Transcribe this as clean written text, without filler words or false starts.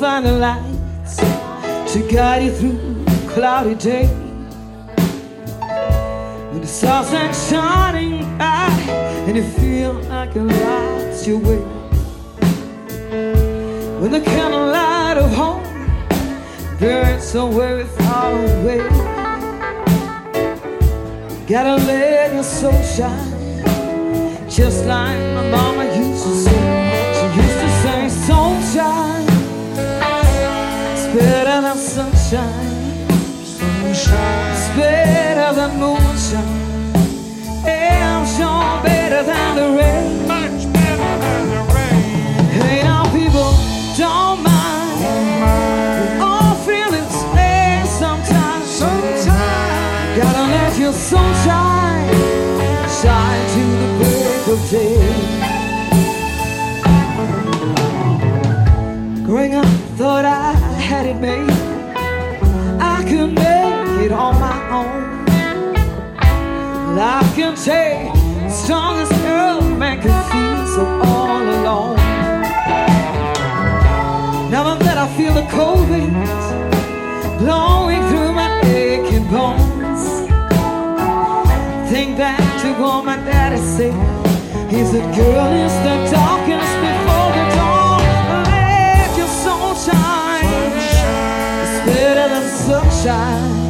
Find the lights to guide you through a cloudy day. When the sun's not shining bright and you feel like it lights your way. When the candlelight of home burns somewhere far away, you gotta let your soul shine, just like my mama used to say. She used to say, soul shine. It's better than sunshine. Sunshine. It's better than moonshine. Hey, I'm sure better than the rain. Much better than the rain. Hey, now people don't mind. We all feel it's pain sometimes. Sometimes. Gotta let your sunshine shine to the break of day. Growing up, thought I had it made, I could make it on my own. Life can take the strongest girl, man can feel so all alone. Now that I feel the cold winds blowing through my aching bones, think back to what my daddy said. He said, girl, it's the darkness before the dawn. Let your soul shine. Better than sunshine.